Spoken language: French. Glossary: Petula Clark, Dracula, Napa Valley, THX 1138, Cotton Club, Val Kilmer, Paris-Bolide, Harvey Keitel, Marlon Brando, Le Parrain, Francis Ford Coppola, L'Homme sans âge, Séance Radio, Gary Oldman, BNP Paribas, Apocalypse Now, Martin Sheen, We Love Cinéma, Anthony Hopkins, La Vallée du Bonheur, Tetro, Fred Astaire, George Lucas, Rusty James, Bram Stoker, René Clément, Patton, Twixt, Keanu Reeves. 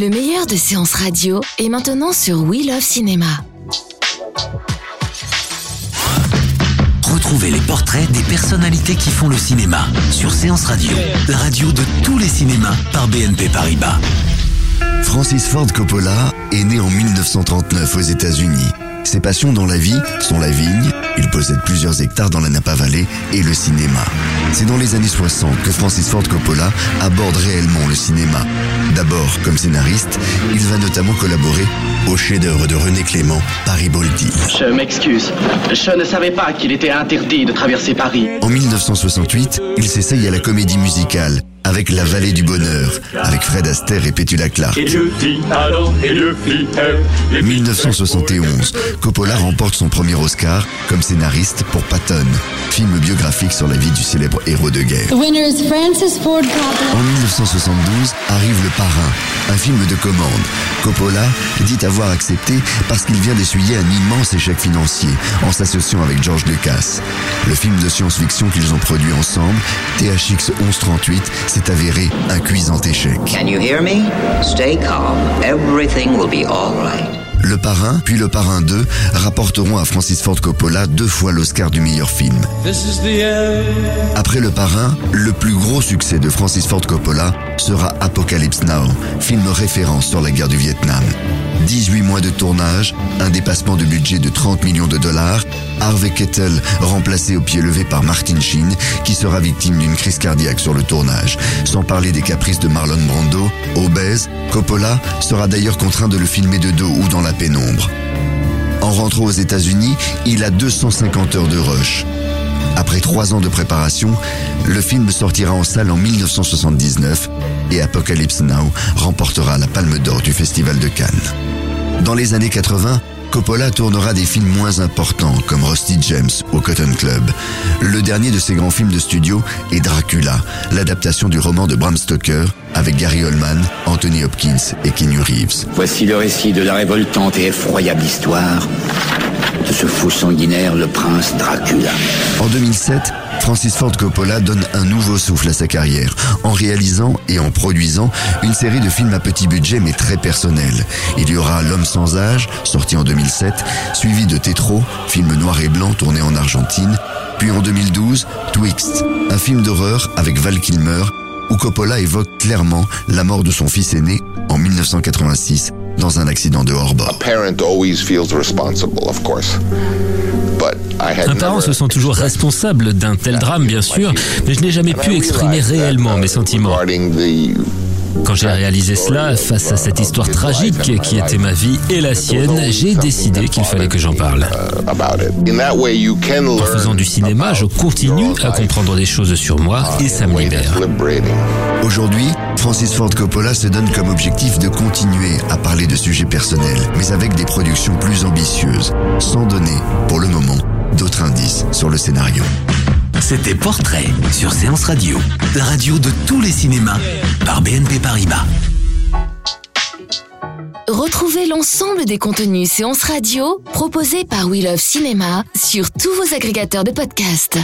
Le meilleur de Séance Radio est maintenant sur We Love Cinéma. Retrouvez les portraits des personnalités qui font le cinéma sur Séance Radio, la radio de tous les cinémas par BNP Paribas. Francis Ford Coppola est né en 1939 aux États-Unis. Ses passions dans la vie sont la vigne, il possède plusieurs hectares dans la Napa Valley et le cinéma. C'est dans les années 60 que Francis Ford Coppola aborde réellement le cinéma. D'abord comme scénariste, il va notamment collaborer au chef-d'œuvre de René Clément, Paris-Bolide. Je m'excuse, je ne savais pas qu'il était interdit de traverser Paris. En 1968, il s'essaye à la comédie musicale avec La Vallée du Bonheur, avec Fred Astaire et Petula Clark. 1971, Coppola remporte son premier Oscar comme scénariste pour Patton, film biographique sur la vie du célèbre héros de guerre. Francis Ford Coppola. En 1972, arrive Le Parrain, un film de commande. Coppola dit avoir accepté parce qu'il vient d'essuyer un immense échec financier en s'associant avec George Lucas. Le film de science-fiction qu'ils ont produit ensemble, THX 1138, s'est avéré un cuisant échec. Can you hear me? Stay calm. Everything will be all right. Le Parrain, puis Le Parrain 2, rapporteront à Francis Ford Coppola 2 fois l'Oscar du meilleur film. Après Le Parrain, le plus gros succès de Francis Ford Coppola sera Apocalypse Now, film référence sur la guerre du Vietnam. 18 mois de tournage, un dépassement de budget de 30 millions de dollars, Harvey Keitel remplacé au pied levé par Martin Sheen, qui sera victime d'une crise cardiaque sur le tournage. Sans parler des caprices de Marlon Brando, obèse, Coppola sera d'ailleurs contraint de le filmer de dos ou dans la pénombre. En rentrant aux États-Unis, il a 250 heures de rush. Après 3 ans de préparation, le film sortira en salle en 1979 et Apocalypse Now remportera la Palme d'Or du Festival de Cannes. Dans les années 80, Coppola tournera des films moins importants comme Rusty James au Cotton Club. Le dernier de ses grands films de studio est Dracula, l'adaptation du roman de Bram Stoker avec Gary Oldman, Anthony Hopkins et Keanu Reeves. Voici le récit de la révoltante et effroyable histoire de ce fou sanguinaire, le prince Dracula. En 2007, Francis Ford Coppola donne un nouveau souffle à sa carrière en réalisant et en produisant une série de films à petit budget mais très personnels. Il y aura L'Homme sans âge, sorti en 2007, suivi de Tetro, film noir et blanc tourné en Argentine, puis en 2012, Twixt, un film d'horreur avec Val Kilmer où Coppola évoque clairement la mort de son fils aîné en 1986 dans un accident de hors-bord. Un parent se sent toujours responsable d'un tel drame, bien sûr, mais je n'ai jamais pu exprimer réellement mes sentiments. Quand j'ai réalisé cela, face à cette histoire tragique qui était ma vie et la sienne, j'ai décidé qu'il fallait que j'en parle. En faisant du cinéma, je continue à comprendre des choses sur moi et ça me libère. Aujourd'hui, Francis Ford Coppola se donne comme objectif de continuer à parler de sujets personnels, mais avec des productions plus ambitieuses, sans donner, pour le moment, d'autres indices sur le scénario. C'était Portrait sur Séance Radio, la radio de tous les cinémas par BNP Paribas. Retrouvez l'ensemble des contenus Séance Radio proposés par We Love Cinéma sur tous vos agrégateurs de podcasts.